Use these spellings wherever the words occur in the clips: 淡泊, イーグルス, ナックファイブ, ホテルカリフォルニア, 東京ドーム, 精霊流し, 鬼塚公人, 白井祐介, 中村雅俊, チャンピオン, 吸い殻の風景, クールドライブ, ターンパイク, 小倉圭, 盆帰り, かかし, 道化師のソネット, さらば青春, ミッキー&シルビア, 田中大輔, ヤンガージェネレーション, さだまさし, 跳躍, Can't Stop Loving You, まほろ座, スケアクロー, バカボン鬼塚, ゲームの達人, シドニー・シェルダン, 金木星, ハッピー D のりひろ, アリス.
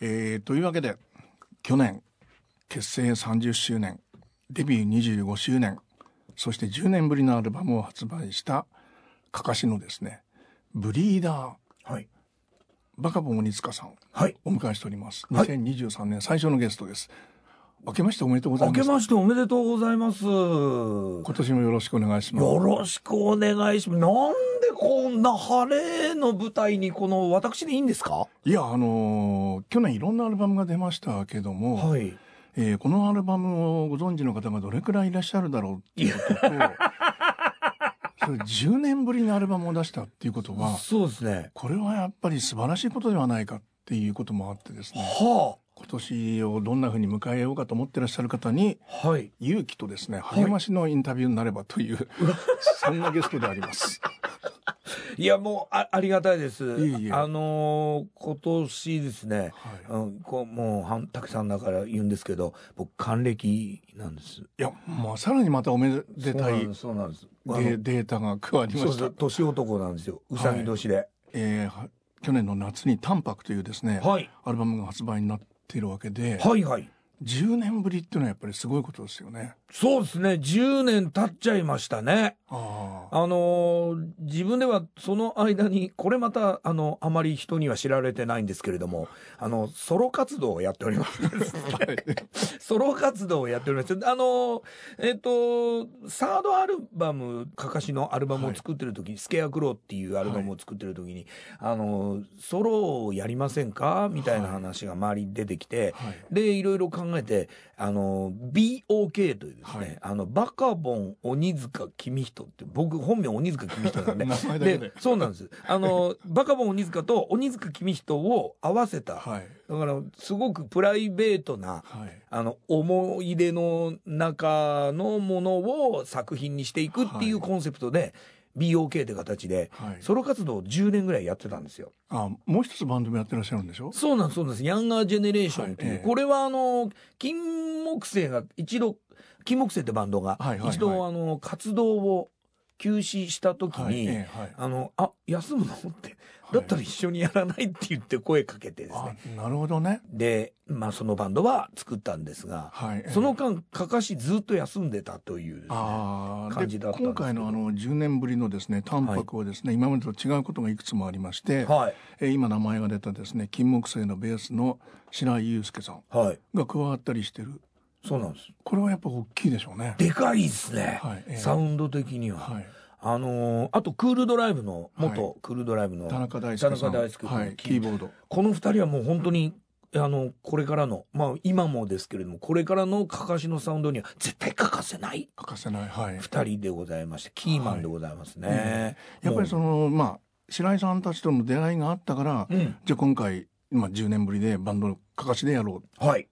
というわけで去年結成30周年デビュー25周年そして10年ぶりのアルバムを発売したかかしのですねブリーダー、はい、バカボン鬼塚さんをお迎えしております、はい、2023年最初のゲストです。明けましておめでとうございます。明けましておめでとうございます。今年もよろしくお願いします。よろしくお願いします。なんでこんな晴れの舞台にこの私でいいんですか。いや去年いろんなアルバムが出ましたけども、はい、このアルバムをご存知の方がどれくらいいらっしゃるだろうっていうこととそれ10年ぶりのアルバムを出したっていうことはそうですね、これはやっぱり素晴らしいことではないかっていうこともあってですね、はあ、今年をどんなふうに迎えようかと思ってらっしゃる方に、はい、勇気とですね励ましのインタビューになればという、はい、そんなゲストでありますいやもう ありがたいです。いえ今年ですね、はい、もうたくさんだから言うんですけど僕還暦なんです。いや、まあ、さらにまたおめでたいそうなんです。データが加わりました。そうそう年男なんですよ。うさぎ年で、はい、去年の夏に淡泊というですね、はい、アルバムが発売になっているわけで、はいはい、10年ぶりっていうのはやっぱりすごいことですよね。そうですね、10年経っちゃいましたね。自分ではその間にこれまたあまり人には知られてないんですけれどもソロ活動をやっておりますソロ活動をやっております。サードアルバムかかしのアルバムを作ってる時に、はい、スケアクローっていうアルバムを作ってる時に、はい、ソロをやりませんかみたいな話が周りに出てきて、はい、でいろいろ考えてBOK というですね、はい、バカボン鬼塚公人って僕本名鬼塚公人なんででそうなんです。バカボン鬼塚と鬼塚公人を合わせた、はい、だからすごくプライベートな、はい、思い出の中のものを作品にしていくっていうコンセプトで、はい、BOK って形で、はい、ソロ活動を10年ぐらいやってたんですよ。あ、もう一つバンドもやってらっしゃるんでしょ。そうなんです、そうなんです。ヤンガージェネレーションっていう、はい、これは金木星が一度金木星ってバンドが、はいはいはい、一度活動を休止した時に、はい、あ、休むのってだったら一緒にやらないって言って声かけてですね、はい、あ、なるほどね。で、まあ、そのバンドは作ったんですが、はい、その間かかしずっと休んでたというですね、感じだったんですけど、今回の10年ぶりのですね淡泊はですね、はい、今までと違うことがいくつもありまして、はい、今名前が出たですね金木犀のベースの白井祐介さんが加わったりしてる。そうなんです。これはやっぱ大きいでしょうね。でかいですね、はい、サウンド的には、はい、あとクールドライブの元、はい、クールドライブの田中大輔さん、はい、キーボード。この2人はもう本当にこれからの、まあ、今もですけれどもこれからのかかしのサウンドには絶対欠かせない、はい、2人でございましてキーマンでございますね、はい、やっぱりまあ、白井さんたちとの出会いがあったから、うん、じゃあ今回10年ぶりでバンドのかかしでやろうっ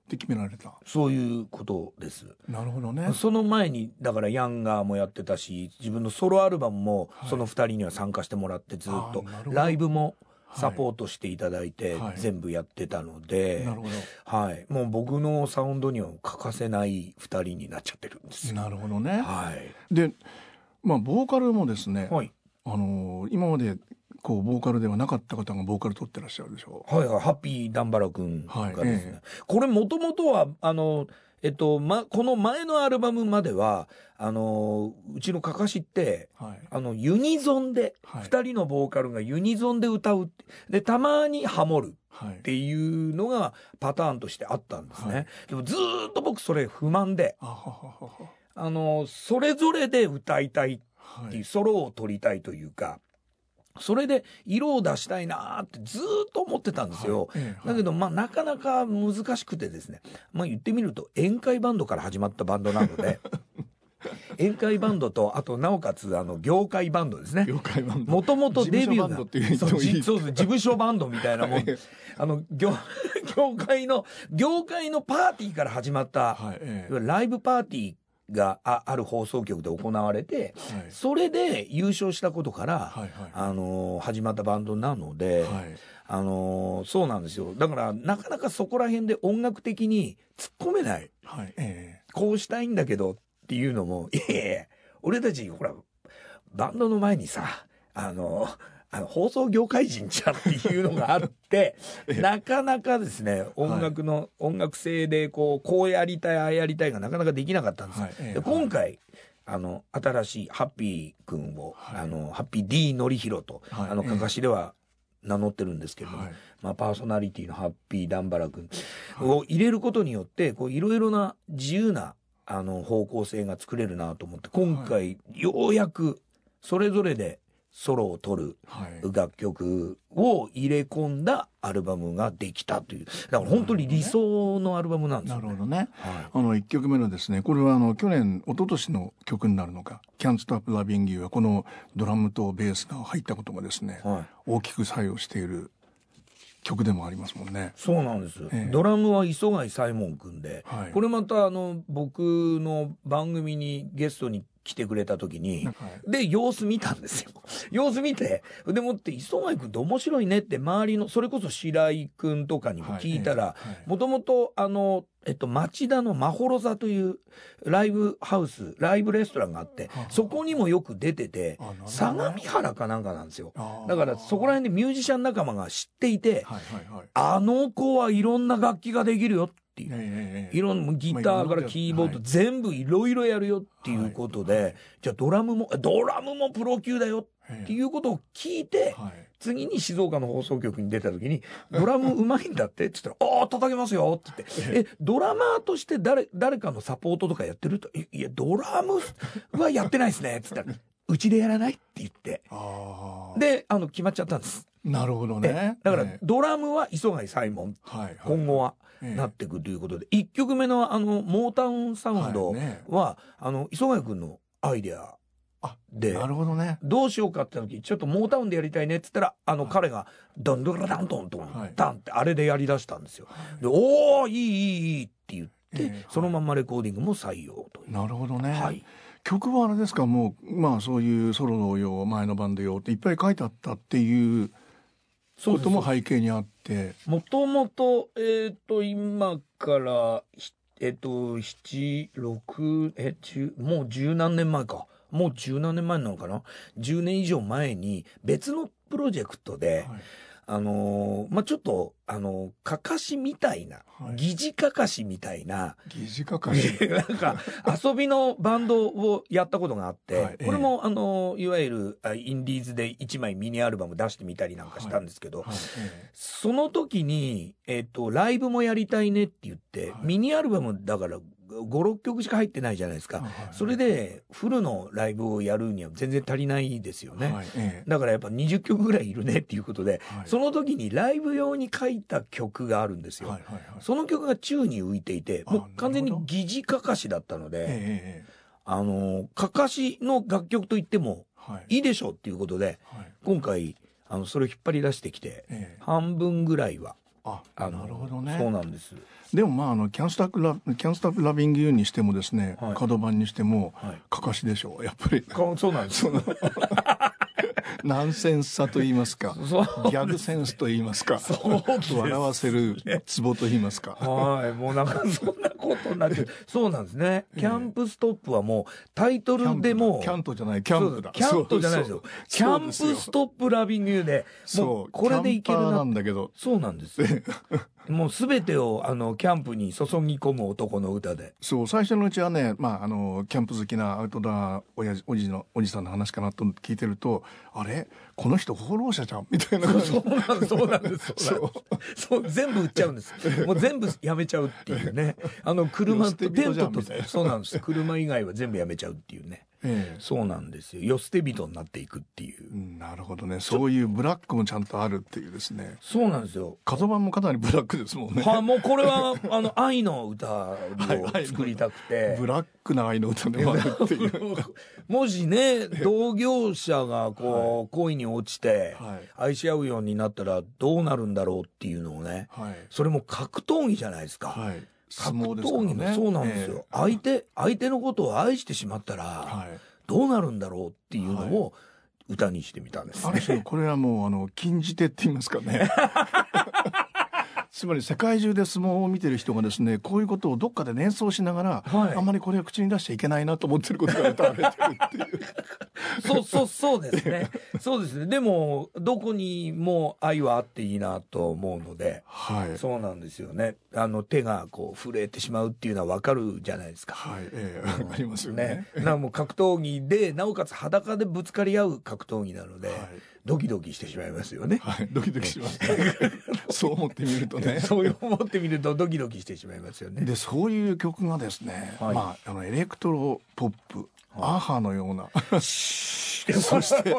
て決められた、はい、そういうことです。なるほどね。その前にだからヤンガーもやってたし自分のソロアルバムもその2人には参加してもらってずっと、はい、ライブもサポートしていただいて全部やってたので、はいはい、もう僕のサウンドには欠かせない2人になっちゃってるんですよ。なるほどね、はい、で、まあ、ボーカルもですね、はい、今までこうボーカルではなかった方がボーカル取ってらっしゃるでしょう。はいはい、ハッピー段原くんがですね、はい、これもともとはこの前のアルバムまではうちのかかしって、はい、ユニゾンで、はい、2人のボーカルがユニゾンで歌うってでたまにハモるっていうのがパターンとしてあったんですね、はい、でもずっと僕それ不満でそれぞれで歌いたいっていうソロを取りたいというかそれで色を出したいなってずっと思ってたんですよ、はい、だけどまあなかなか難しくてですね、まあ、言ってみると宴会バンドから始まったバンドなので宴会バンドとあとなおかつ業界バンドですね。もともとデビューが事務所バンドみたいなもん、はい、業界のパーティーから始まった、はい、ライブパーティーがある放送局で行われて、はい、それで優勝したことから、はいはい、始まったバンドなので、はい、そうなんですよ。だからなかなかそこら辺で音楽的に突っ込めない、はい、こうしたいんだけどっていうのもいやいや俺たちほらバンドの前にさ放送業界人じゃんっていうのがあってなかなかですね音楽性でこうやりたいああやりたいがなかなかできなかったんです、はい、で今回新しいハッピーくんを、はい、ハッピー D のりひろと、はい、かかしでは名乗ってるんですけれども、はい、パーソナリティのハッピー段原くんを入れることによっていろいろな自由な方向性が作れるなと思って今回ようやくそれぞれでソロを取る楽曲を入れ込んだアルバムができたというだから本当に理想のアルバムなんですよね。なるほどね、はい、1曲目のですねこれは一昨年の曲になるのか「Can't Stop Loving You」はこのドラムとベースが入ったことがですね、はい、大きく作用している曲でもありますもんね。そうなんです、ドラムは磯貝左衛門くんで、はい、これまた僕の番組にゲストに来てくれた時に、はい、で様子見たんですよ様子見てでもって磯貝くんって面白いねって周りのそれこそ白井くんとかにも聞いたらもともと町田のまほろ座というライブハウスライブレストランがあってそこにもよく出てて相模原かなんかなんですよ。だからそこら辺でミュージシャン仲間が知っていて、はいはいはい、子はいろんな楽器ができるよっていう、いろんなギターからキーボード、全部いろいろやるよっていうことで、はい、じゃあドラムもプロ級だよっていうことを聞いて、はい、次に静岡の放送局に出た時にドラムうまいんだってって言ったらああ叩けますよって言ってドラマーとして誰かのサポートとかやってるといやドラムはやってないですねって言ったらうちでやらないって言ってあで決まっちゃったんです。なるほどね。だからドラムは磯貝左衛門、はい、今後はなっていくということで、1曲目のモータウンサウンドは、はいね、磯貝くんのアイデアでなるほどね。どうしようかって時ちょっとモータウンでやりたいねっつったらはい、彼がダンドラダンドンドンダンってあれでやりだしたんですよ、はい、でおーいいって言って、そのまんまレコーディングも採用という。なるほどね、はい曲はあれですかもうそういうソロ同様前のバンド用っていっぱい書いてあったっていうことも背景にあってもともと今からもう十何年前かもう十何年前なのかな10年以上前に別のプロジェクトで、はいちょっとかかしみたいな、はい、疑似かかしみたいな疑似かかしなんか遊びのバンドをやったことがあって、はい、これもいわゆるインディーズで1枚ミニアルバム出してみたりなんかしたんですけど、はいはいその時にライブもやりたいねって言って、はい、ミニアルバムだから5,6 曲しか入ってないじゃないですか、はい、それでフルのライブをやるには全然足りないですよね、はいだからやっぱ20曲ぐらいいるねっていうことで、はい、その時にライブ用に書いた曲があるんですよ、はいはいはい、その曲が宙に浮いていてもう完全に疑似かかしだったので、かかしの楽曲といってもいいでしょうっていうことで、はい、今回それを引っ張り出してきて、半分ぐらいはなるほどね。そうなんです。でもCan't Stop Loving Youにしてもですね、はい、角盤にしても、はい、かかしでしょうやっぱり。そうなんです。ナンセンスさと言いますか、ギャグセンスと言いますか、笑わせるツボと言いますか。はい、もうなんかそんなことになって、そうなんですね。キャンプストップはもうタイトルでもキャンプだ。キャンプじゃないですよ。キャンプストップラビングで、もうこれでいけるなんだけど、そうなんです。もうすべてをキャンプに注ぎ込む男の歌で。そう最初のうちはね、キャンプ好きなアウトドアおじさんの話かなと聞いてると、あれこの人放浪者じゃんみたいな。そうなんです。そう全部売っちゃうんです。もう全部やめちゃうっていうね。車とテントとそうなんです。車以外は全部やめちゃうっていうね。そうなんですよ。世捨て人になっていくっていう、うん、なるほどね。そういうブラックもちゃんとあるっていうですね。そうなんですよ。角盤もかなりブラックですもんね。はあ、もうこれは愛の歌を作りたくて、はい、ブラックな愛の歌でもあるっていうもしね同業者がはい、恋に落ちて、はい、愛し合うようになったらどうなるんだろうっていうのをね、はい、それも格闘技じゃないですか、はい格闘技もそうなんですよ、相手のことを愛してしまったらどうなるんだろうっていうのを歌にしてみたんですね、はい、これはもう禁じ手って言いますかねつまり世界中で相撲を見てる人がですねこういうことをどっかで連想しながら、はい、あんまりこれを口に出しちゃいけないなと思ってることが歌われてるっていうそうですね。そうですね。でもどこにも愛はあっていいなと思うので、はい、そうなんですよね。手がこう震えてしまうっていうのは分かるじゃないですか。はい、ありますよね。なんかもう格闘技でなおかつ裸でぶつかり合う格闘技なので、はい、ドキドキしてしまいますよね。はい、ドキドキしますね。そう思ってみるとね。そう思ってみるとドキドキしてしまいますよね。でそういう曲がですね、はい、まあエレクトロポップ、アハのようなそして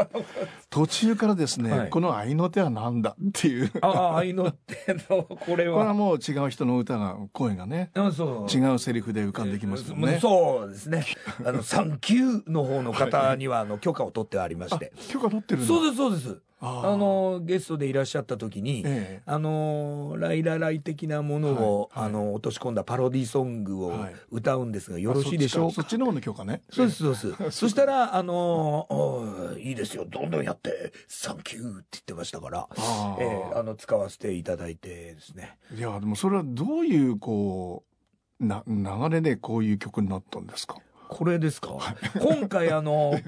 途中からですね、はい、この愛の手はなんだっていう愛の手のこれはもう違う人の歌が声がね、そう違うセリフで浮かんできますよね。そうですね。サンキューの方の方には許可を取ってありまして。許可取ってるんだ。そうですそうです。ゲストでいらっしゃった時に、ライラライ的なものを、はいはい、落とし込んだパロディソングを歌うんですが、はい、よろしいでしょうか。そっちの方の許可ね。そうですそうです。そしたらいいですよ、どんどんやってサンキューって言ってましたから、使わせていただいてですね。いやでもそれはどういう流れでこういう曲になったんですか。これですか。今回聞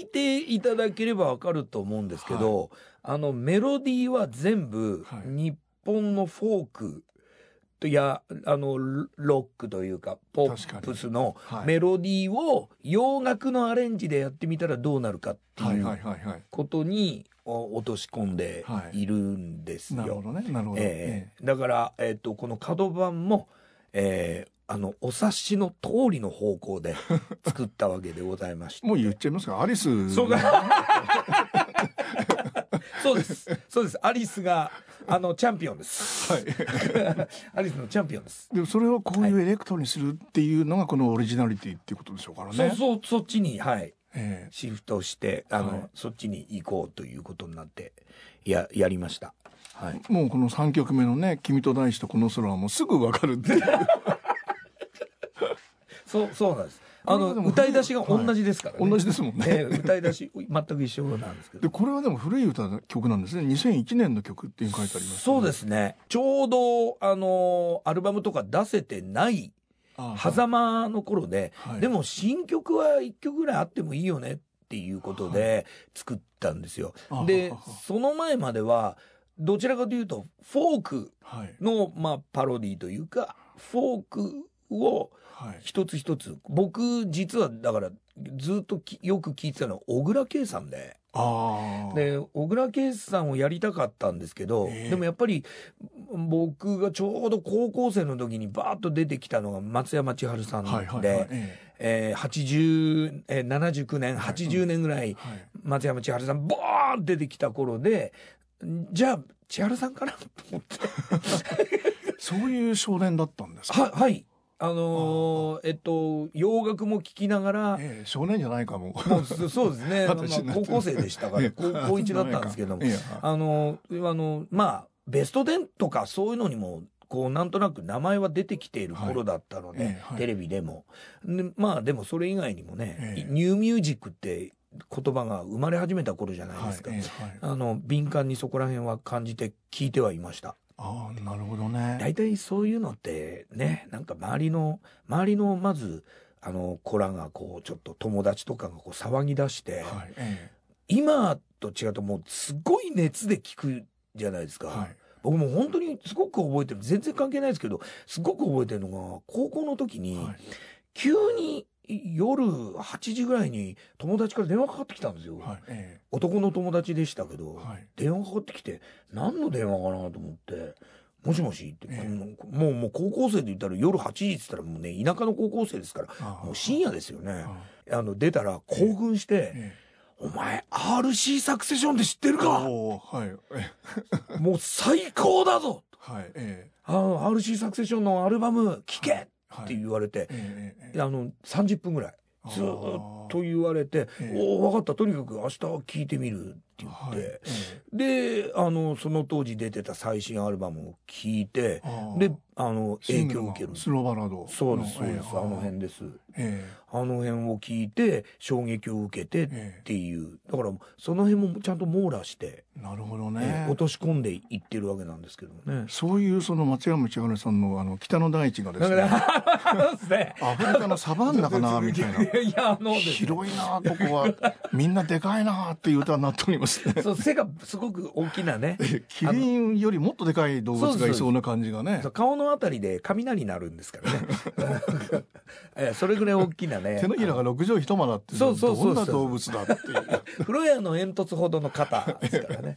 いていただければわかると思うんですけど、はい、メロディーは全部日本のフォークとやロックというかポップスのメロディーを洋楽のアレンジでやってみたらどうなるかっていうことに落とし込んでいるんですよ。はい、なるほどね、なるほど。だからこの角盤もお察しの通りの方向で作ったわけでございまして。もう言っちゃいますか。アリス。そうそうですそうです。アリスがチャンピオンです。はい。アリスのチャンピオンです。でもそれをこういうエレクトロにするっていうのがこのオリジナリティっていうことでしょうからね。そうそっちにシフトしてそっちに行こうということになってやりました。はい。もうこの3曲目のね、君と大地とこの空はもうすぐわかるっていう。そうなんです。歌い出しが同じですからね。同じですもんね。歌い出し全く一緒なんですけど。でこれはでも古い曲なんですね。2001年の曲っていう書いてあります、ね。そうですね。ちょうどアルバムとか出せてない狭間の頃で、でも新曲は1曲ぐらいあってもいいよねっていうことで作ったんですよ。でその前まではどちらかというとフォークの、パロディというかフォークを一つ一つ、僕実はだからずっとよく聞いてたのは小倉圭さんで、小倉圭さんをやりたかったんですけど、でもやっぱり僕がちょうど高校生の時にバーッと出てきたのが松山千春さんで、79年80年ぐらい松山千春さんボーン出てきた頃で、じゃあ千春さんかなと思ってそういう少年だったんですか。はい。洋楽も聴きながら、少年じゃないかも。そうですね。高校生でしたから、高一だったんですけども、ベスト10とかそういうのにもなんとなく名前は出てきている頃だったので、テレビでも、でもそれ以外にもね、ニューミュージックって言葉が生まれ始めた頃じゃないですか。敏感にそこら辺は感じて聞いてはいました。なるほどね。大体そういうのってね、なんか周りのまず子らがちょっと友達とかが騒ぎ出して、今と違ってもうすごい熱で聞くじゃないですか。僕も本当にすごく覚えてる、全然関係ないですけどすごく覚えてるのが高校の時に、急に夜8時ぐらいに友達から電話かかってきたんですよ。男の友達でしたけど、電話かかってきて、何の電話かなと思って「もしもし」って、もう高校生で言ったら夜8時って言ったらもうね、田舎の高校生ですからもう深夜ですよね。出たら興奮して「お前 RC サクセションって知ってるか？」もう最高だぞ」RC サクセションのアルバム聴け」って言われて、30分ぐらいずっと言われて、おお分かった、とにかく明日聞いてみるってって言って、はいでその当時出てた最新アルバムを聴いてで影響を受けるスローバラードそうですそうです、あの辺です、あの辺を聴いて衝撃を受けてっていう、だからその辺もちゃんと網羅してなるほどね、落とし込んでいってるわけなんですけどね。そういうその松山千春さんの北の大地がですねアフリカのサバンナかなみたいないや広いなここはみんなでかいなっていう歌になっておりますねそう背がすごく大きなねキリンよりもっとでかい動物がいそうな感じがねそう顔のあたりで雷になるんですからねそれぐらい大きなね手のひらが6畳一間だってそうそうそうそうどんな動物だっていう風呂屋の煙突ほどの肩ですからね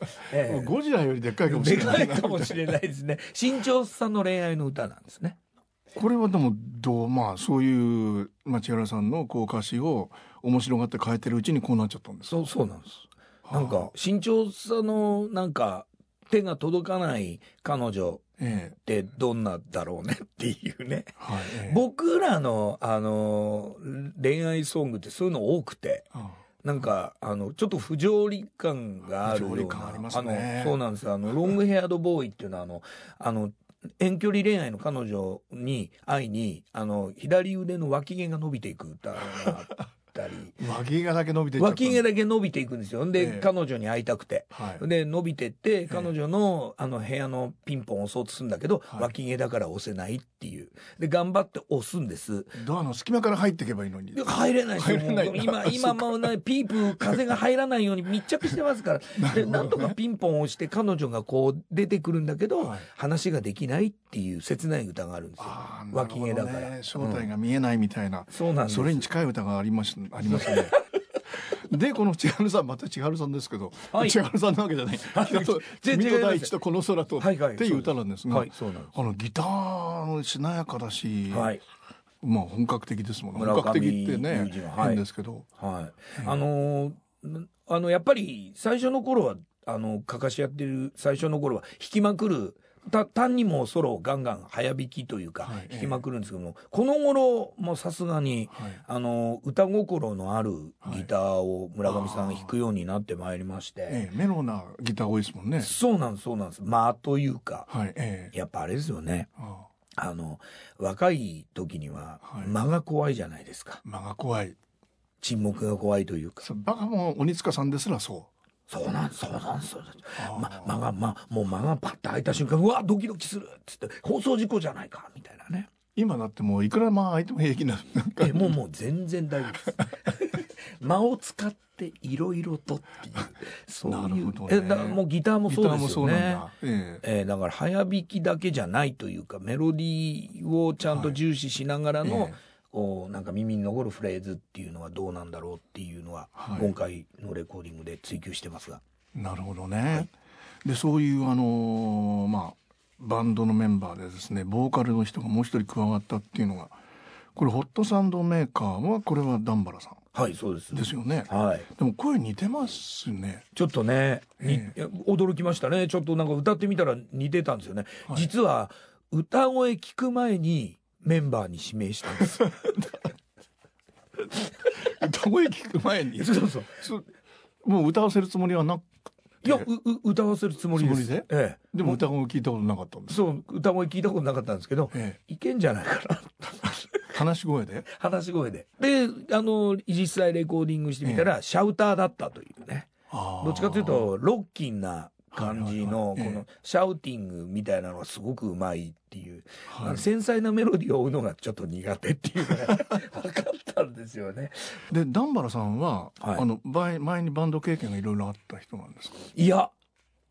ゴジラよりでっかいかもしれないでかいかもしれないですね新潮さんの恋愛の歌なんですねこれは。でもまあそういう千原さんのこう歌詞を面白がって変えてるうちにこうなっちゃったんです。そうなんです。なんか身長差のなんか手が届かない彼女ってどんなだろうねっていうね、僕らの恋愛ソングってそういうの多くて、なんかちょっと不条理感があるような、そうなんです。ロングヘアドボーイっていうのは遠距離恋愛の彼女に会いに左腕の脇毛が伸びていく歌があったり脇毛だけ伸びていくんですよ。で、彼女に会いたくて、で伸びてって彼女の部屋のピンポンを押そうとするんだけど、脇毛だから押せないっていうで頑張って押すんです。ドアの隙間から入っていけばいいのに入れないですよ。今もねピープ風が入らないように密着してますからでなんとかピンポンを押して彼女がこう出てくるんだけど、話ができないっていう切ない歌があるんですよ。脇毛だから正体が見えないみたいな、それに近い歌がありましたありますね。でこの千春さんまた千春さんですけど、千春さんなわけじゃない。君と大地とこの空とっていう歌なんですが、ギターのしなやかだし、まあ本格的ですもんね。本格的ってね変ですけど、やっぱり最初の頃はかかしやってる最初の頃は弾きまくる。単にもソロをガンガン早弾きというか弾きまくるんですけども、この頃もさすがに、歌心のあるギターを村上さん弾くようになってまいりまして、メロなギター多いですもんね。そうなんです。まあというか、やっぱあれですよね。若い時には間が怖いじゃないですか。間が怖い、沈黙が怖いというか、バカも鬼塚さんですらそうなんです。もう間がパッと開いた瞬間、うわドキドキするっつって放送事故じゃないかみたいなね。今だってもういくら間開いても平気なもう全然大丈夫です間を使っていろいろとっていうそういう、だからもうギターもそうですよね。だから早弾きだけじゃないというか、メロディーをちゃんと重視しながらの、なんか耳に残るフレーズっていうのはどうなんだろうっていうのは、今回のレコーディングで追求してますが。なるほどね、でそういうまあバンドのメンバーでですね、ボーカルの人がもう一人加わったっていうのが、これホットサンドメーカーはこれは段原さん。そうです。ですよね。でも声似てますね。ちょっとね、驚きましたね。ちょっとなんか歌ってみたら似てたんですよね。実は歌声聞く前にメンバーに指名したんです歌声聞く前にそうもう歌わせるつもりはなくて、歌わせるつもりです。でも歌声聞いたことなかったんです。歌声聞いたことなかったんですけど、いけんじゃないかな話し声でで実際レコーディングしてみたら、シャウターだったというね。どっちかというとロッキンな感じのこのシャウティングみたいなのがすごくうまいっていう、繊細なメロディーを追うのがちょっと苦手っていうのが分かったんですよね。で段原さんは、前にバンド経験がいろいろあった人なんですか？いや、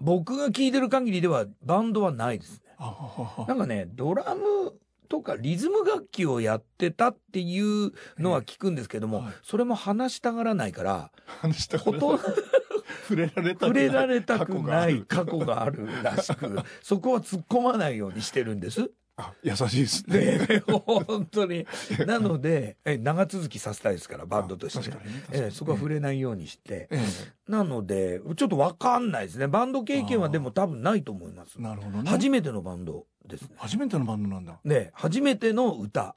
僕が聞いてる限りではバンドはないですね。なんかね、ドラムとかリズム楽器をやってたっていうのは聞くんですけども、それも話したがらないから触れられたくない過去があるらしくそこは突っ込まないようにしてるんです。優しいですね本当に。なので長続きさせたいですから、バンドとしてそこは触れないようにして、なのでちょっと分かんないですね。バンド経験はでも多分ないと思います。なるほどね。初めてのバンドですね。初めてのバンドなんだ。初めての歌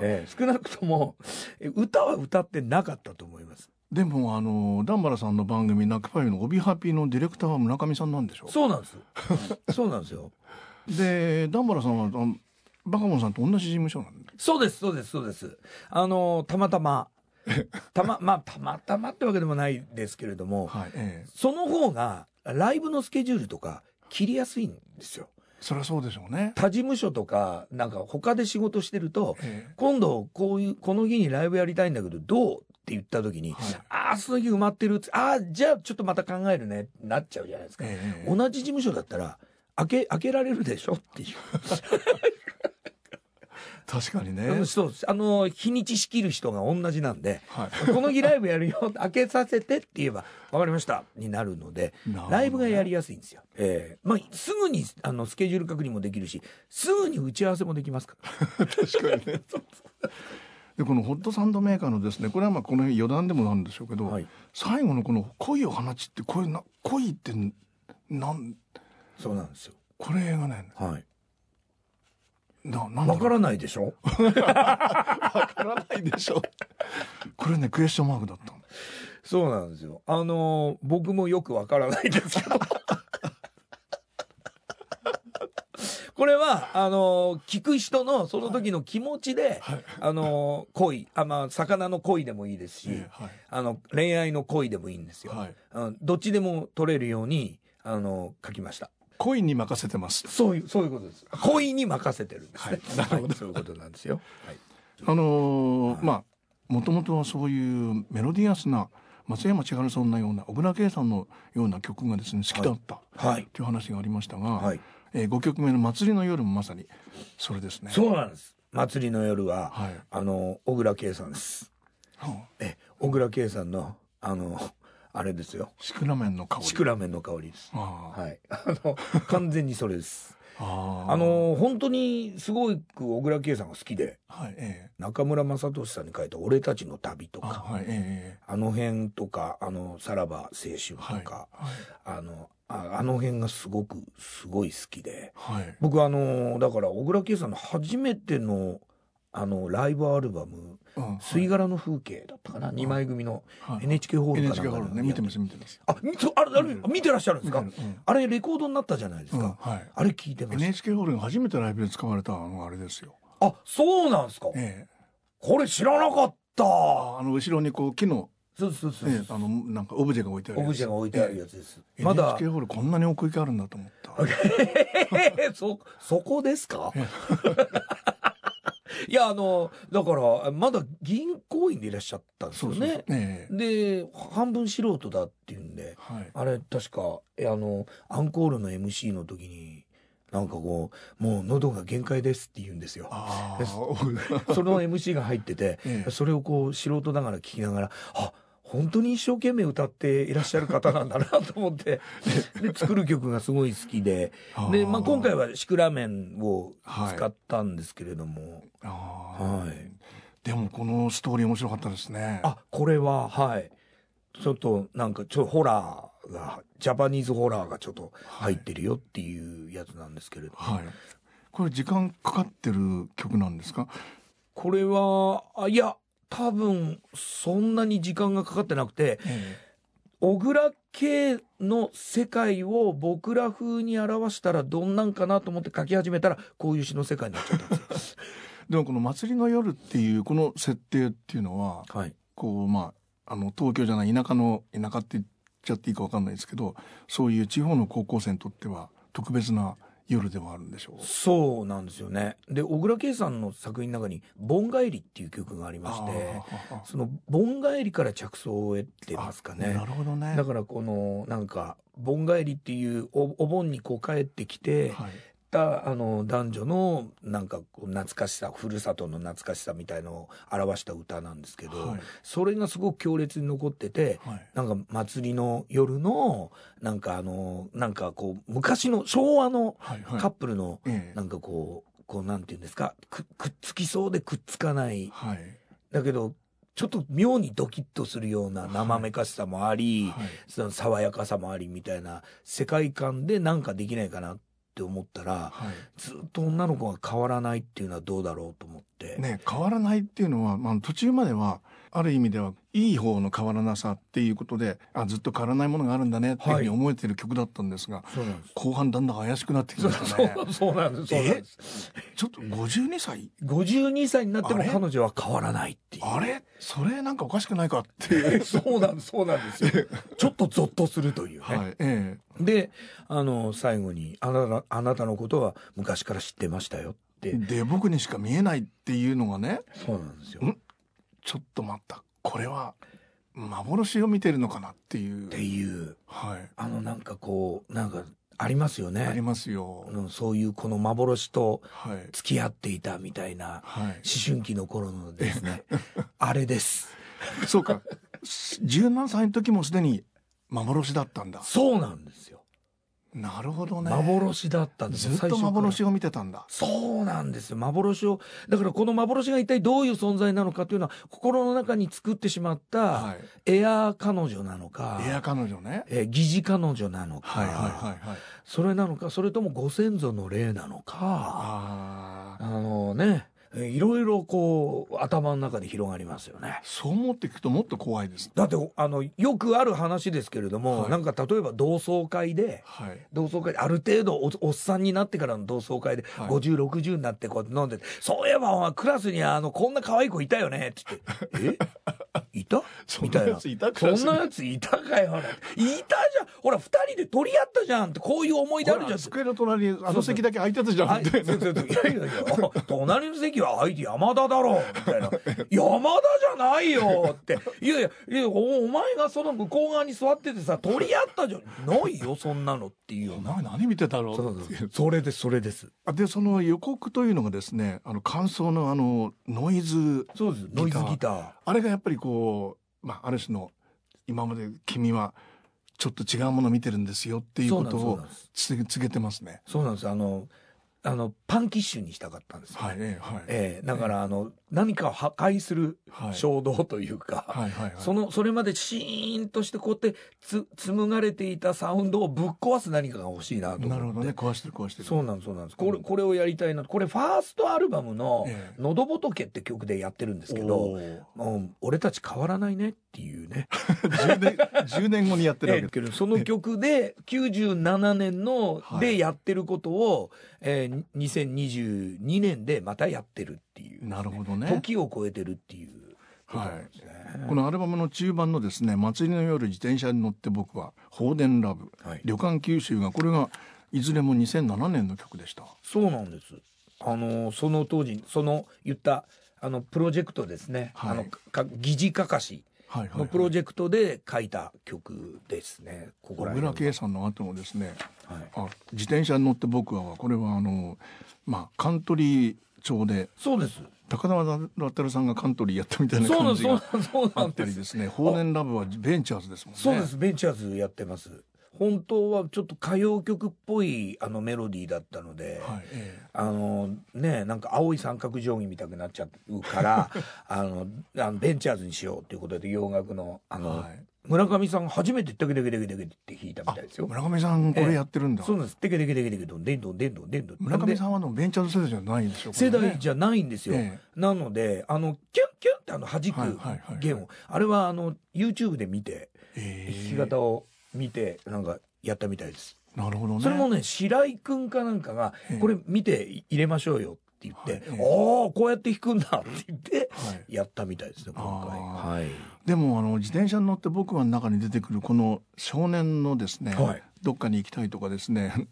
です。少なくとも歌は歌ってなかったと思います。でも段原さんの番組ナックパイの帯ハピのディレクターは村上さんなんでしょ。そうなんですそうなんですよ。で段原さんはバカモンさんと同じ事務所なんで。そうですそうですそうです。たまたまってわけでもないですけれども、はい、その方がライブのスケジュールとか切りやすいんですよ。そりゃそうでしょうね。他事務所とかなんか他で仕事してると、今度この日にライブやりたいんだけどどうって言った時に、はい、ああその日埋まってるって、ああじゃあちょっとまた考えるねなっちゃうじゃないですか、同じ事務所だったら開けられるでしょっていう確かにね。そう日にち仕切る人が同じなんで、はい、この日ライブやるよ開けさせてって言えば分かりましたになるので、ライブがやりやすいんですよ。まあ、すぐにスケジュール確認もできるし、すぐに打ち合わせもできますから確かにねでこのホットサンドメーカーのですね、これはまあこの辺余談でもなんでしょうけど、はい、最後のこの恋を放ちってこれ恋ってなんそうなんですよ。これがね、はいわからないでしょわからないでしょこれねクエスチョンマークだったの。そうなんですよ。僕もよくわからないですけどこれは聞く人のその時の気持ちで、はい、恋まあ魚の恋でもいいですし、はい、恋愛の恋でもいいんですよ、はい、どっちでも取れるように書きました。恋に任せてます。そういうことです。恋に任せてるんですね。はい、そういうことなんですよ。はい、まあもともとはそういうメロディアスな松山千春さんのような小倉圭さんのような曲がですね好きだった、はい、という話がありましたが、はい、5曲目の祭りの夜もまさにそれですね。そうなんです。祭りの夜は、はい、小倉圭さんです。はあ、小倉圭さんのあれですよ。シクラメンの香り。シクラメンの香りです。はい。完全にそれです。本当にすごく小倉圭さんが好きで、はい、中村雅俊さんに書いた俺たちの旅とか、はい、あの辺とか、さらば青春とか、はいはい、あの辺がすごい好きで、はい、僕だから小倉圭さんの初めてのライブアルバム「吸い殻の風景」だったかな、2枚組の NHK ホールかなんかね。見てます見てます。見てらっしゃるんですか。あれレコードになったじゃないですか。あれ聞いてました。 NHK ホールが初めてライブで使われたあれですよ。あ、そうなんですか。これ知らなかった。後ろにこう木のなんかオブジェが置いてあるやつ。オブジェが置いてあるやつです。まだ NHK ホールこんなに奥行きあるんだと思った。そこですか。いやだからまだ銀行員でいらっしゃったんですよね。で半分素人だっていうんで、はい、あれ確かアンコールの MC の時になんかこうもう喉が限界ですって言うんですよ。その MC が入ってて、それをこう素人ながら聞きながら、あ、本当に一生懸命歌っていらっしゃる方なんだなと思ってで作る曲がすごい好きでで、まあ、今回はシクラメンを使ったんですけれども、はいはい、でもこのストーリー面白かったですね。あ、これははいちょっとなんかホラーがジャパニーズホラーがちょっと入ってるよっていうやつなんですけれども、はい、これ時間かかってる曲なんですか。これはあ、いや多分そんなに時間がかかってなくて、小倉圭の世界を僕ら風に表したらどんなんかなと思って書き始めたらこういう詩の世界になっちゃったんですよでもこの祭りの夜っていうこの設定っていうのは、はい、こうまあ東京じゃない田舎って言っちゃっていいか分かんないですけど、そういう地方の高校生にとっては特別な夜ではあるんでしょう。そうなんですよね。で小倉圭さんの作品の中に「盆帰り」っていう曲がありまして、その「盆帰り」から着想を得てますかね。なるほどね。だからこのなんか「盆帰り」っていう お盆にこう帰ってきて、はい、男女のなんか懐かしさ、ふるさとの懐かしさみたいのを表した歌なんですけど、はい、それがすごく強烈に残ってて、はい、なんか祭りの夜のなんかなんかこう昔の昭和のカップルのなんかこうなんていうんですか、くっつきそうでくっつかない、はい、だけどちょっと妙にドキッとするような生めかしさもあり、はいはい、その爽やかさもありみたいな世界観でなんかできないかなって思ったら、はい、ずっと女の子が変わらないっていうのはどうだろうと思って、ね、変わらないっていうのは、まあ、途中まではある意味ではいい方の変わらなさっていうことで、あ、ずっと変わらないものがあるんだねっていうふうに思えてる曲だったんですが、はい、後半だんだん怪しくなってきましたね。そうなんです。ちょっと52歳、52歳になっても彼女は変わらないっていう、あれそれなんかおかしくないかっていうそうなんですよちょっとゾッとするというね、はい、で最後にあなたのことは昔から知ってましたよってで僕にしか見えないっていうのがね、そうなんですよ。ちょっと待った、これは幻を見てるのかなっていうはい、なんかこうなんかありますよね。ありますよ。そういうこの幻と付き合っていたみたいな、はい、思春期の頃のですねあれですそうか、17歳の時もすでに幻だったんだ。そうなんですよ。なるほどね。幻だったんです。ずっと幻を見てたんだ。そうなんですよ。幻を、だからこの幻が一体どういう存在なのかというのは、心の中に作ってしまったエア彼女なのか、エア彼女ね、疑似彼女なのか、はいはいはいはい、それなのか、それともご先祖の霊なのか、ね、いろいろこう頭の中で広がりますよね。そう思っていくともっと怖いです、ね、だってよくある話ですけれども、はい、なんか例えば同窓会である程度 おっさんになってからの同窓会で、はい、50、60になってこう飲んで、そういえばお前クラスにこんな可愛い子いたよねって言ってえいたみたいな、そんなやついたかよ、いたじゃん、ほら2人で取り合ったじゃんって、こういう思い出あるじゃん、机の隣に席だけ空いてたじゃんみたいな、隣の席相手山田だろうみたいな山田じゃないよって、いや お前がその向こう側に座っててさ、取り合ったじゃないよそんなのっていうような何見てたろう、それですで、その予告というのがですね、間奏のノイズギター、そうです、ノイズギター、あれがやっぱりこう、まあ、ある種の今まで君はちょっと違うもの見てるんですよっていうことを告げてますね。そうなんです。パンキッシュにしたかったんですよ、はいはい、だから何かを破壊する衝動というか、はいはいはいはい、それまでシーンとしてこうやって紡がれていたサウンドをぶっ壊す何かが欲しいなと思って。なるほどね、壊してる。そうなんです。これをやりたいな。これファーストアルバムののどぼとけって曲でやってるんですけど、俺たち変わらないねっていうね10年後にやってるわけです、その曲で97年のでやってることを、2022年でまたやってるっていう、ね、なるほどね、時を超えてるっていうことですね、はい、このアルバムの中盤のですね、祭りの夜自転車に乗って僕は放電ラブ、はい、旅館九州が、これがいずれも2007年の曲でした。そうなんです。その当時言ったプロジェクトですね、はい、疑似かかしのプロジェクトで書いた曲ですね。小倉圭さんの後のですね、はい、自転車に乗って僕は、これはカントリー調で、そうです、高田ラテルさんがカントリーやったみたいな感じがあったりですね。放電ラブはベンチャーズですもんね。そうです、ベンチャーズやってます。本当はちょっと歌謡曲っぽいメロディーだったので、はい、ね、なんか青い三角定規みたくなっちゃうからベンチャーズにしようっていうことで、洋楽のはい、村上さんが初めてテケテケテケテケって弾いたみたいですよ。村上さんこれやってるんだ、そうなんです。テケテケテケテケドンデンドンデンドンデンドン。村上さんはベンチャーズ世代じゃないんでしょうか、ね、世代じゃないんですよ、なのでキュンキュンって弾く弦を、あれはYouTube で見て、弾き方を見てなんかやったみたいです。なるほどね。それもね、白井くんかなんかがこれ見て入れましょうよって言って、はい、こうやって弾くんだって言ってやったみたいですね、今回、はい、でも自転車に乗って僕は中に出てくるこの少年のですね、はい、どっかに行きたいとかですね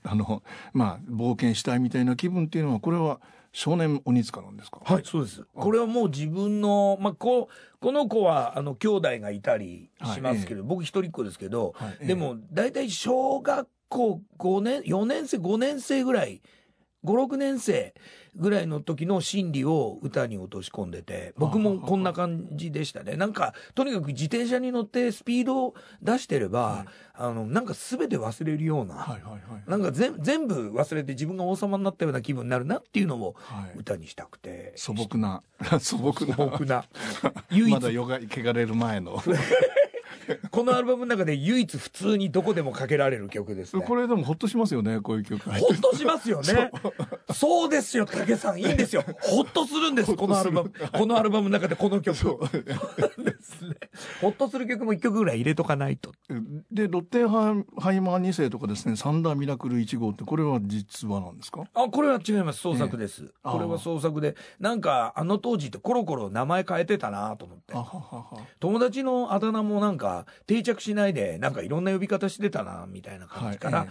まあ、冒険したいみたいな気分っていうのは、これは少年鬼塚なんですか。はい、そうです。これはもう自分の、まあ、この子は兄弟がいたりしますけど、はい、僕一人っ子ですけど、はい、でも大体小学校5年生ぐらい、5、6年生ぐらいの時の心理を歌に落とし込んでて、僕もこんな感じでしたね。なんかとにかく自転車に乗ってスピードを出してれば、はい、なんか全て忘れるような、はいはいはい、なんか全部忘れて自分が王様になったような気分になるなっていうのを歌にしたくて、はい、素朴な唯一まだ世が汚れる前のこのアルバムの中で唯一普通にどこでもかけられる曲ですね。これでもほっとしますよね、こういう曲。ほっとしますよね。そうですよ、武さん、いいんですよ。ほっとするんです、このアルバム、このアルバムの中でこの曲。そうですね。ほっとする曲も1曲ぐらい入れとかないと。でロッテハイマー2世とかですね、サンダーミラクル1号って、これは実話なんですか？あ、これは違います、創作です、これは創作で、なんかあの当時ってコロコロ名前変えてたなと思って、友達のあだ名もなんか定着しないで、なんかいろんな呼び方してたなみたいな感じから、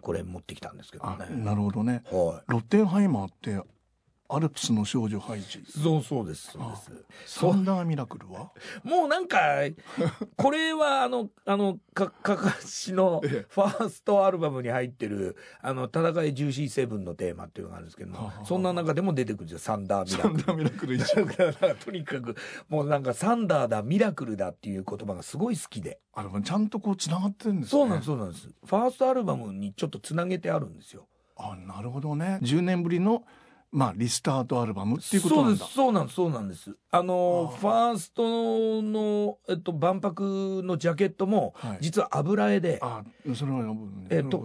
これ持ってきたんですけどね。なるほどね、はい、ロッテンハイマーってアルプスの少女ハイジ。そうです、そうです。サンダーミラクルはもうなんかこれはかかしのファーストアルバムに入ってる戦いジューシーセブンのテーマっていうのがあるんですけども、そんな中でも出てくるんですよ、サンダーミラクル。サンダーミラクル1号とにかくもうなんかサンダーだミラクルだっていう言葉がすごい好きで、ちゃんとこうつながってるんですね。そうなんですファーストアルバムにちょっとつなげてあるんですよ。なるほどね。10年ぶりのリスタートアルバムっていうことなんだ。そうなんです。ファーストの万博のジャケットも実は油絵で、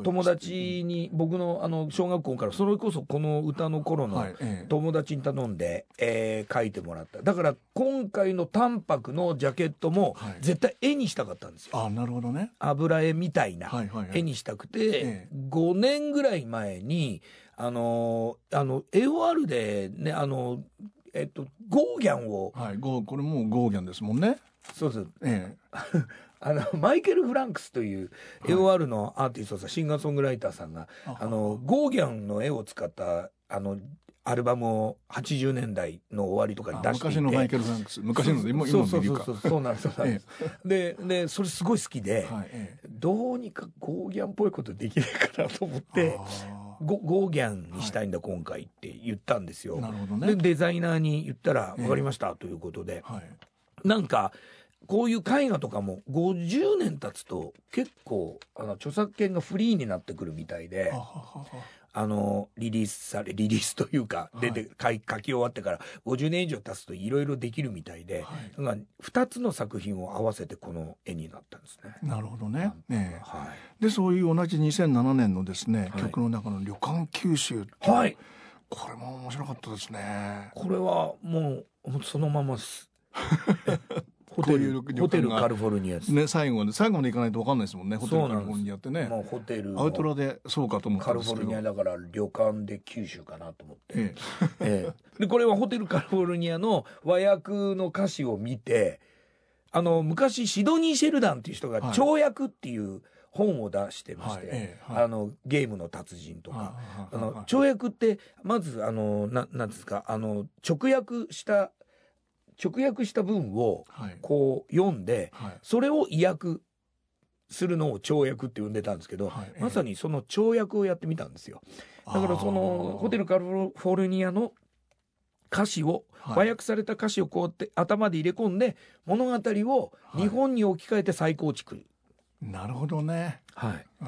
友達に、僕の小学校からそれこそこの歌の頃の友達に頼んで描いてもらった。だから今回の淡白のジャケットも絶対絵にしたかったんですよ。なるほどね。油絵みたいな絵にしたくて、5年ぐらい前にAOR でね、ゴーギャンを、これもうゴーギャンですもんね。そう、マイケル・フランクスという AOR のアーティストさん、シンガーソングライターさんがゴーギャンの絵を使ったアルバムを80年代の終わりとかに出していて、昔のマイケル・フランクス、昔の今の見るか。そうなんですでそれすごい好きで、どうにかゴーギャンっぽいことできないかなと思って、ゴーギャンにしたいんだ、今回って言ったんですよ。なるほどね。でデザイナーに言ったら、分かりましたということで、なんかこういう絵画とかも50年経つと結構著作権がフリーになってくるみたいで、リリースというか書き終わってから50年以上経つといろいろできるみたいで、2つの作品を合わせてこの絵になったんですね。なるほどね。でそういう同じ2007年のですね、曲の中の「旅館九州」って、これも面白かったですね。これはもうそのままです。ホテルカリフォルニアですね。最後まで行かないと分かんないですもんね。ホテルカリフォルニアってね、ホテルアウトラでそうかと思ったんですけど、カリフォルニアだから旅館で九州かなと思って、でこれはホテルカリフォルニアの和訳の歌詞を見て、昔シドニー・シェルダンっていう人が「跳躍」っていう本を出してまして、ゲームの達人とか、跳躍ってまずなんですか、直訳した文をこう読んで、それを意訳するのを跳躍って呼んでたんですけど、まさにその跳躍をやってみたんですよ。だからそのホテルカリフォルニアの歌詞を、和訳された歌詞をこうやって頭で入れ込んで、物語を日本に置き換えて再構築。なるほどね。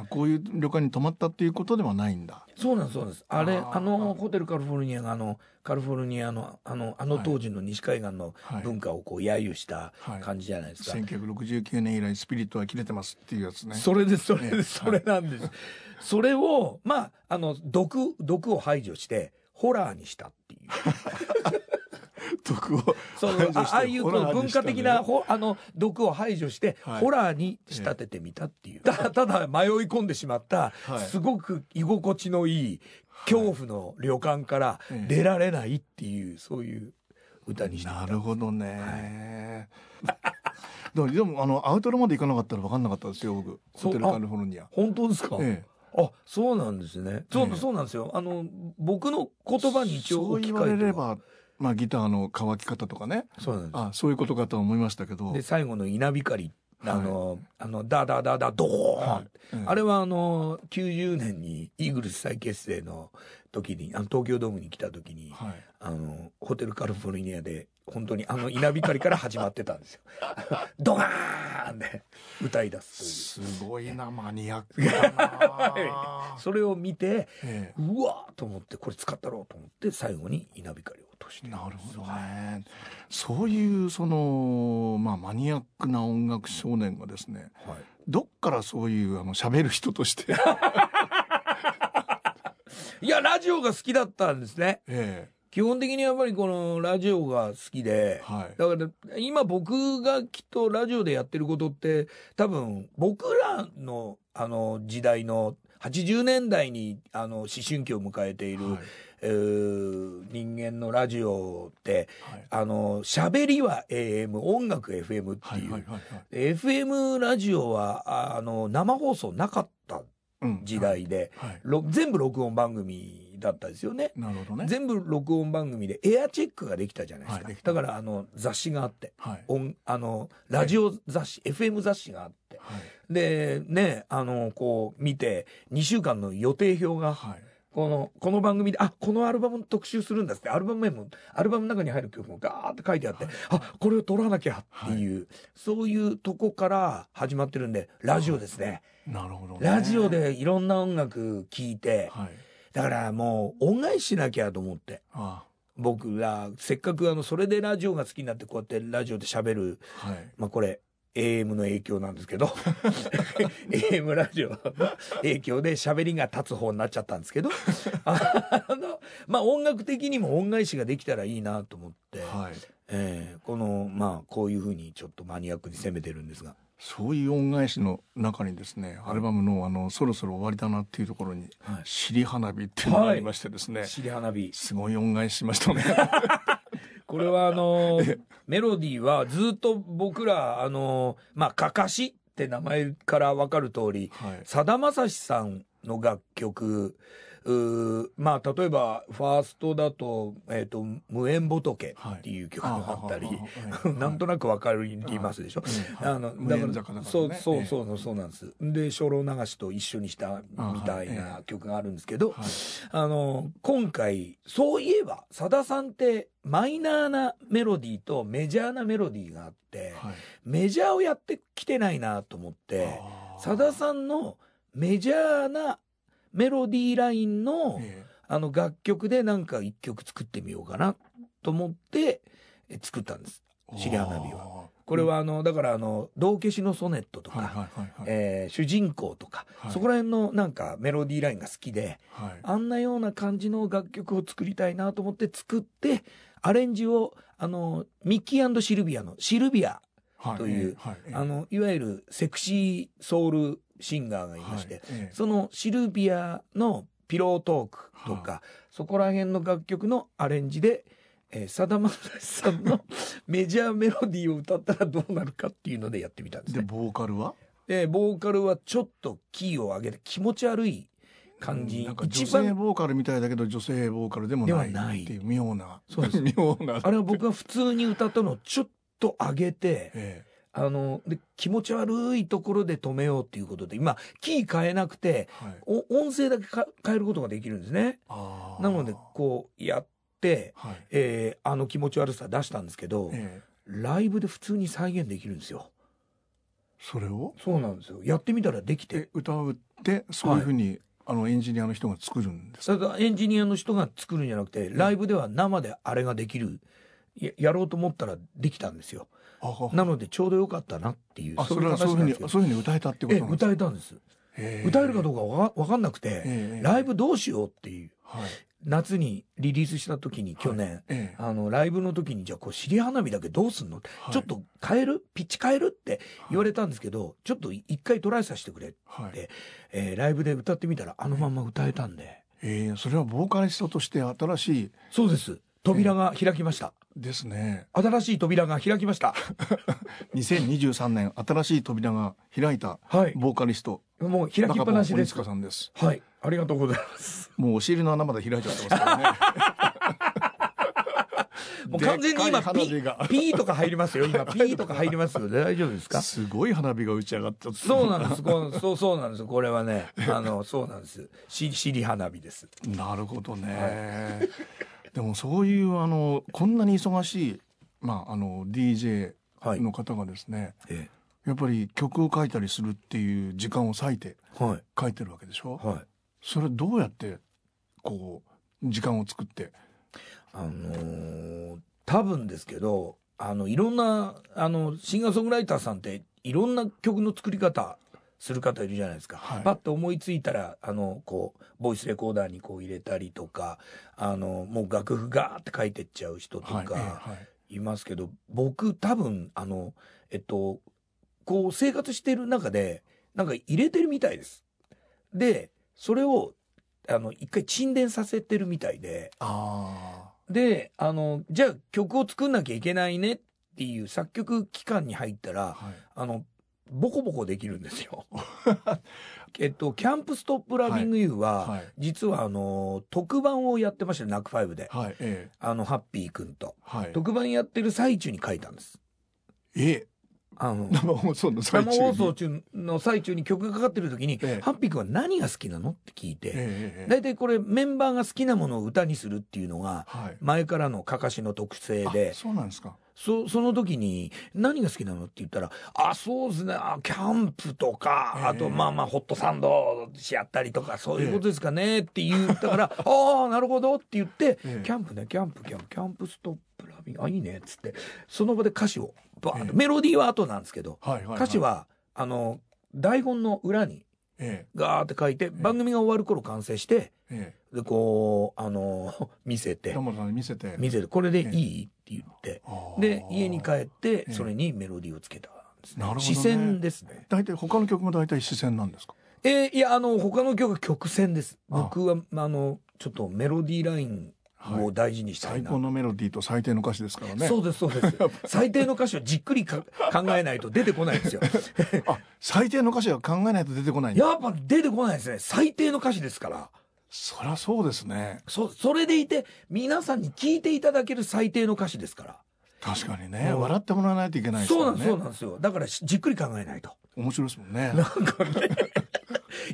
こういう旅館に泊まったっていうことではないんだ。そうなんです。ホテルカリフォルニアがカリフォルニアの当時の西海岸の文化をこう揶揄した感じじゃないですか。1969年以来スピリットは切れてますっていうやつね。それです、それなんです。それを毒を排除してホラーにしたっていう。毒をああいう文化的な毒を排除してホラーに仕立ててみたっていう、ただ迷い込んでしまったすごく居心地のいい恐怖の旅館から出られないっていう、そういう歌にしてみた。なるほどね。でもアウトロまで行かなかったら分かんなかったですよ、僕。ホテルカリフォルニア。本当ですか？そうなんですね。そうなんですよ。僕の言葉に一応置き換えれば。ギターの乾き方とかね、そういうことかと思いましたけど、で最後の稲光、ダダダダドーン、あれは90年にイーグルス再結成の時に東京ドームに来た時に、ホテルカリフォルニアで本当に稲光から始まってたんですよ。ドガーンで歌い出す。すごいな、マニアックな。それを見て、うわーと思って、これ使ったろうと思って最後に稲光を。としてなるほどね。そういうその、まあ、マニアックな音楽少年がですね、はい、どっからそういう喋る人としていやラジオが好きだったんですね、基本的にやっぱりこのラジオが好きで、はい、だから今僕がきっとラジオでやってることって多分僕らのあの時代の80年代に思春期を迎えている、はい、人間のラジオって、はい、喋りは AM 音楽 FM っていう、はいはいはいはい、FM ラジオは生放送なかった時代で、うんはい、全部録音番組だったですよね。なるほどね。全部録音番組でエアチェックができたじゃないですか、はい、だから雑誌があって、はい、ラジオ雑誌、はい、FM 雑誌があって、はい、でねこう見て2週間の予定表が、はい、この番組でこのアルバムの特集するんだってアルバム名もアルバムの中に入る曲もガーって書いてあって、はい、これを撮らなきゃっていう、はい、そういうとこから始まってるんでラジオですね、はい、なるほどね。ラジオでいろんな音楽聴いて、はい、だからもう恩返ししなきゃと思って僕らせっかくそれでラジオが好きになってこうやってラジオで喋る、はい、まあこれ AM の影響なんですけどAM ラジオの影響で喋りが立つ方になっちゃったんですけどまあ音楽的にも恩返しができたらいいなと思って、はいまあこういうふうにちょっとマニアックに攻めてるんですが、そういう恩返しの中にですね、アルバムのそろそろ終わりだなっていうところに、はい、尻花火っていうのがありましてですね、はい、尻花火すごい恩返ししましたねこれはメロディーはずっと僕らまあかかしって名前から分かる通り、はい、さだまさしさんの楽曲まあ例えばファーストだと無縁仏っていう曲があったり、はい、なんとなくわかりますでしょ。無縁坂だからね。そうなんです。で精霊流しと一緒にしたみたいな曲があるんですけど、はい、今回そういえばさださんってマイナーなメロディーとメジャーなメロディーがあって、はい、メジャーをやってきてないなと思って、さださんのメジャーなメロディーラインの、楽曲でなんか一曲作ってみようかなと思って作ったんです。尻花火は。これはだから道化師のソネットとか、はいはいはいはい、主人公とか、はい、そこら辺のなんかメロディーラインが好きで、はい、あんなような感じの楽曲を作りたいなと思って作って、アレンジをミッキー&シルビアのシルビアという、はいはい、いわゆるセクシーソウルシンガーがいまして、はいそのシルビアのピロートークとか、そこら辺の楽曲のアレンジでさだまさしさんのメジャーメロディーを歌ったらどうなるかっていうのでやってみたんですね。でボーカルはちょっとキーを上げて気持ち悪い感じ、なんか女性ボーカルみたいだけど女性ボーカルでもないっていう妙な、そうです妙なあれは僕が普通に歌ったのをちょっと上げて、で気持ち悪いところで止めようっていうことで今キー変えなくて、はい、音声だけ変えることができるんですね。なのでこうやって、はい気持ち悪さ出したんですけど、ライブで普通に再現できるんですよ。それをそうなんですよ、やってみたらできて歌うってそういうふうに、はい、エンジニアの人が作るんですか。だからエンジニアの人が作るんじゃなくてライブでは生であれができる、やろうと思ったらできたんですよ。なのでちょうど良かったなっていう、それはそういうふうに歌えたってことなんですか。歌えたんです。歌えるかどうか分かんなくてライブどうしようっていう、はい、夏にリリースした時に去年、はい、ライブの時にじゃあこう尻花火だけどうすんの、はい、ちょっと変えるピッチ変えるって言われたんですけど、はい、ちょっと一回トライさせてくれって、はいライブで歌ってみたらまんま歌えたんで、それはボーカリストとして新しい、そうです扉が開きました、ですね。新しい扉が開きました2023年新しい扉が開いたボーカリスト、はい、もう開きっぱなしです。中本鬼塚さんです。はい、ありがとうございます。もうお尻の穴まで開いちゃってますからねもう完全に今ピーとか入りますよ。今ピーとか入りますよ。大丈夫ですか。すごい花火が打ち上がっちゃって。そうなんです。そうなんです。これはね、そうなんです。尻花火です。なるほどね。はい、でもそういうこんなに忙しいまあDJ の方がですね、はいやっぱり曲を書いたりするっていう時間を割いて書いてるわけでしょ。はい、それどうやってこう時間を作って。多分ですけどいろんなシンガーソングライターさんっていろんな曲の作り方する方いるじゃないですか、はい、パッと思いついたらこうボイスレコーダーにこう入れたりとかもう楽譜ガーって書いてっちゃう人とかいますけど、はいはい、僕多分こう生活してる中でなんか入れてるみたいです。でそれを一回沈殿させてるみたいで、でじゃあ曲を作んなきゃいけないねっていう作曲期間に入ったら、はい、ボコボコできるんですよ。キャンプストップラビングユーは、はいはい、実は特番をやってました、ナックファイブで、はいハッピーくんと、はい、特番やってる最中に書いたんです。生放送の最中に曲がかかってる時に、ハッピーくんは何が好きなのって聞いて、大体これメンバーが好きなものを歌にするっていうのが、はい、前からのかかしの特性で。そうなんですか。その時に何が好きなのって言ったらそうですねキャンプとか、あとまあホットサンドしやったりとかそういうことですかねって言ったからああなるほどって言って、キャンプねキャンプストップラビングいいねっつってその場で歌詞をバーッと、メロディーは後なんですけど、歌詞は台本の裏にガーって書いて、番組が終わる頃完成して、でこう見せて見せてこれでいい、って言ってで家に帰ってそれにメロディーをつけたんですね。なるほどね。視線ですね。大体他の曲も大体視線なんですか？いや他の曲は曲線です。僕はちょっとメロディーラインを大事にしたいな。最高のメロディーと最低の歌詞ですからね。そうですそうです。最低の歌詞をじっくり考えないと出てこないんですよ。最低の歌詞は考えないと出てこない。やっぱ出てこないですね。最低の歌詞ですから。そりゃそうですね。それでいて皆さんに聞いていただける最低の歌詞ですから。確かにね、笑ってもらわないといけないですからね。そうなんですよ。だからじっくり考えないと面白いですもんね。なんかね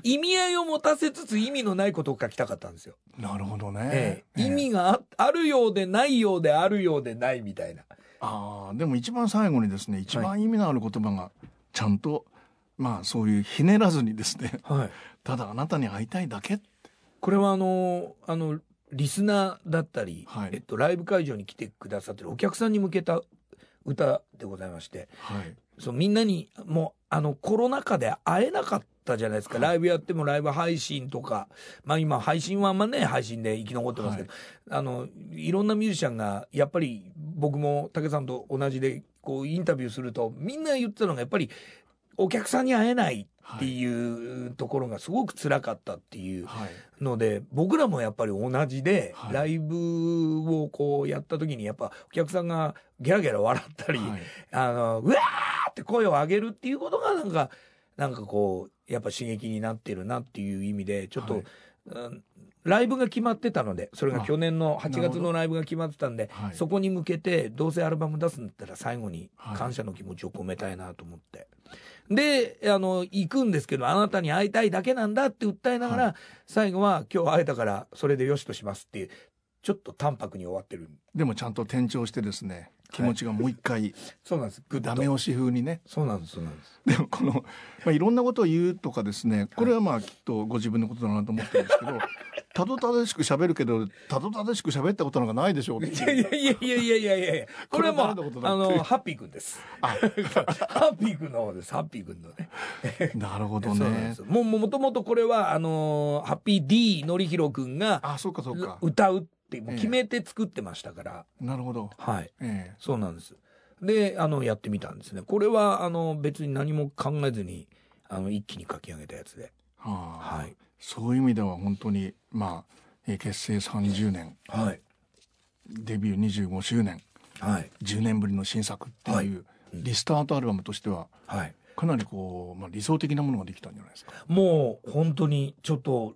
意味合いを持たせつつ意味のないことを書きたかったんですよ。なるほどね、意味が あるようでないようであるようでないみたいな。でも一番最後にですね一番意味のある言葉がちゃんと、まあそういうひねらずにですね、ただあなたに会いたいだけ。これはリスナーだったり、ライブ会場に来てくださってるお客さんに向けた歌でございまして、そうみんなにもうコロナ禍で会えなかったじゃないですか、ライブやってもライブ配信とか、今配信はあんまね配信で生き残ってますけど、いろんなミュージシャンがやっぱり僕も武さんと同じでこうインタビューするとみんな言ってたのがやっぱりお客さんに会えないっていうところがすごく辛かったっていうので、僕らもやっぱり同じで、ライブをこうやった時にやっぱお客さんがゲラゲラ笑ったり、うわーって声を上げるっていうことがなんかこうやっぱ刺激になってるなっていう意味でちょっと、ライブが決まってたので、それが去年の8月のライブが決まってたんで、そこに向けてどうせアルバム出すんだったら最後に感謝の気持ちを込めたいなと思って、で行くんですけどあなたに会いたいだけなんだって訴えながら、最後は今日会えたからそれでよしとしますっていうちょっと淡白に終わってる。でもちゃんと転調してですね気持ちがもう一回、そうなんです。ダメ押し風にね。そうなんです。でもこの、いろんなことを言うとかですね、これはきっとご自分のことだなと思ってるんですけど、たどたどしく喋るけどたどたどしく喋ったことなんかないでしょう。いやこれはもうハッピーくんです。ハッピーくんの方です。ハッピーくんのね。なるほどね。もともとこれはハッピー D のりひろくんが歌うってもう決めて作ってましたから、なるほど。そうなんです。でやってみたんですね。これは別に何も考えずに一気に書き上げたやつで、そういう意味では本当に結成30年、デビュー25周年、10年ぶりの新作っていうリスタートアルバムとしては、かなりこう、理想的なものができたんじゃないですか。もう本当にちょっと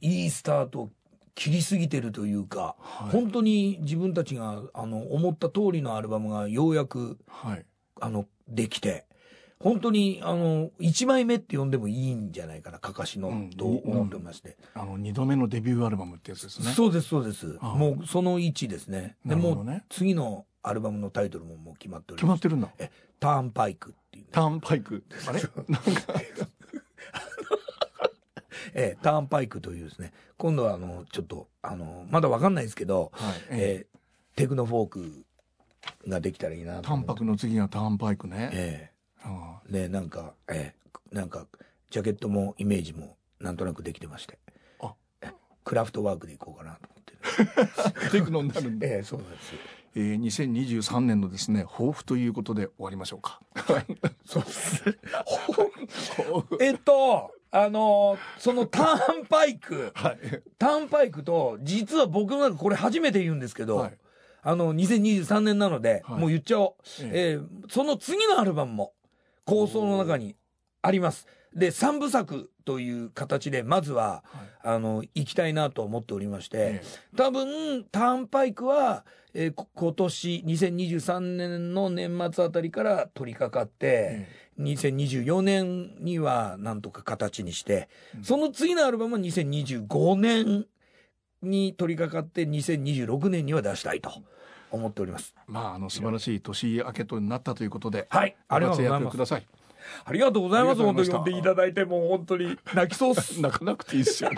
いいスタートを切りすぎてるというか、本当に自分たちが思った通りのアルバムがようやく、できて、本当に1枚目って呼んでもいいんじゃないかな、かかしのと思ってまして、2度目のデビューアルバムってやつですね。そうです。もうその位置ですね。でも次のアルバムのタイトルももう決まっております。決まってるんだ。ターンパイクっていう、ターンパイク。あれなんかターンパイクというですね、今度はちょっとまだ分かんないですけど、テクノフォークができたらいいな。タンパクの次がターンパイクね。ええ、うん、ね、なんか、ええ、なんかジャケットもイメージもなんとなくできてまして、あ、クラフトワークでいこうかなと思って、ね、テクノになるんで、ええ、そうなんです。2023年のですね、抱負ということで終わりましょうか。そうです。そのターンパイク、はい、ターンパイクと、実は僕の中これ初めて言うんですけど、はい、2023年なので、はい、もう言っちゃおう。その次のアルバムも構想の中にあります。で、3部作という形で、まずは、はい、行きたいなと思っておりまして、多分、ターンパイクは、今年2023年の年末あたりから取り掛かって、2024年にはなんとか形にして、その次のアルバムは2025年に取り掛かって2026年には出したいと思っております。まあ、素晴らしい年明けとなったということで、はい、ありがとうございます。ご活躍ください。ありがとうございます。本当に呼んでいただいて、もう本当に泣きそうっす。泣かなくていいですよね。